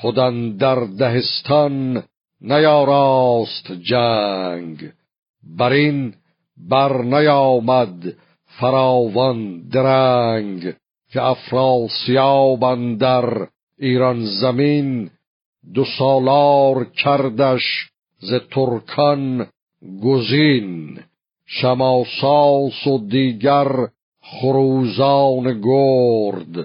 خود اندر دهستان نیاراست جنگ، بر این بر نیامد فراوان درنگ، که افراسیاب اندر ایران زمین، دو سالار کردش ز ترکان گزین، شماساس و دیگر خروزان گرد،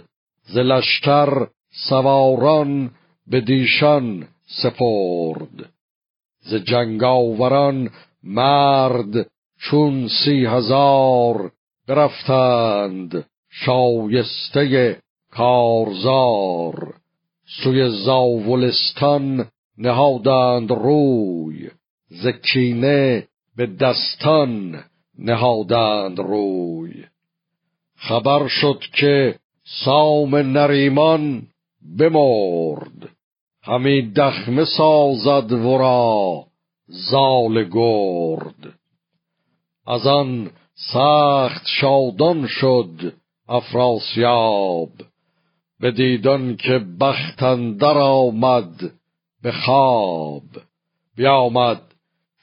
ز لشکر سواران به دیشان سپرد، ز جنگاوران مرد چون 30,000 برفتند شایسته کارزار، سوی زاولستان نهادند روی، ز کینه به دستان نهادند روی، خبر شد که سام نریمان بمرد، همی دخمه سازد ورا زال گرد، از آن سخت شادان شد افراسیاب، بدیدن که بخت اندر آمد به خواب، بیامد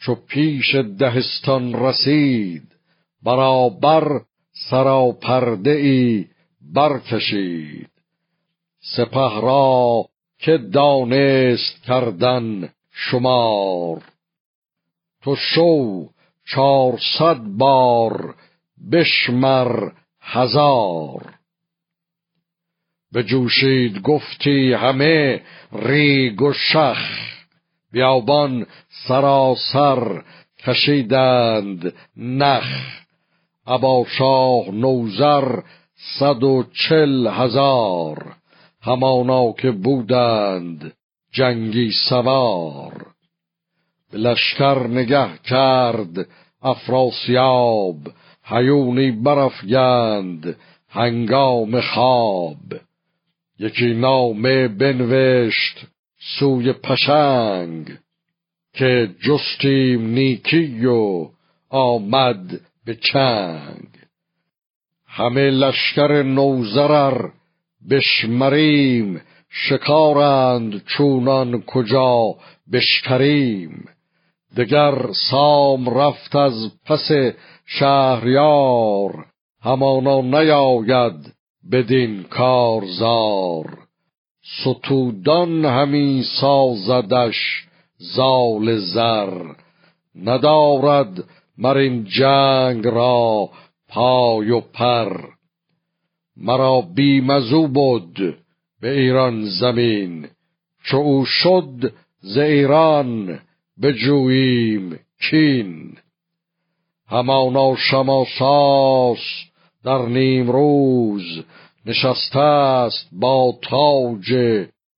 چو پیش دهستان رسید، برابر سراپرده ای برکشید، سپه را که دانست کردن شمار، تو شو 400 بار بشمر 1000. بجوشید گفتی همه ریگ و شخ، بیابان سراسر کشیدند نخ، ابا شاه نوذر 140,000، همانا که بودند جنگی سوار. به لشکر نگه کرد افراسیاب، هیونی برافگند هنگام خواب، یکی نامه بنوشت سوی پشنگ، که جستیم نیکی و آمد به چنگ، همه لشکر نوذر بشمریم، شکارند چونان کجا بشکریم، دگر سام رفت از پس شهریار، همانا نیاید بدین کارزار، ستودان همی سازدش زال زر، ندارد مر این جنگ را پای و پر، مرا بیم ازو بد به ایران زمین، چو او شد ز ایران بجوییم کین، همانا شماساس در نیم روز، نشسته است با تاج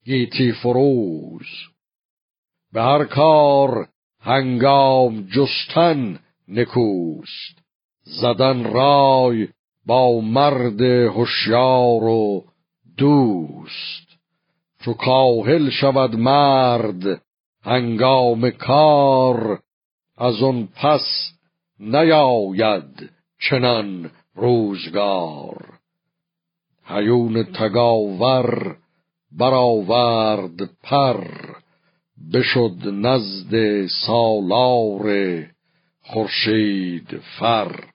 گیتی فروز، به هر کار هنگام جستن نکوست، زدن رای با مرد هوشیار و دوست، چو کاهل شود مرد هنگام کار، از آن پس نیاید چنان روزگار. هیون تگاور برآورد پر، بشد نزد سالار خورشید فر.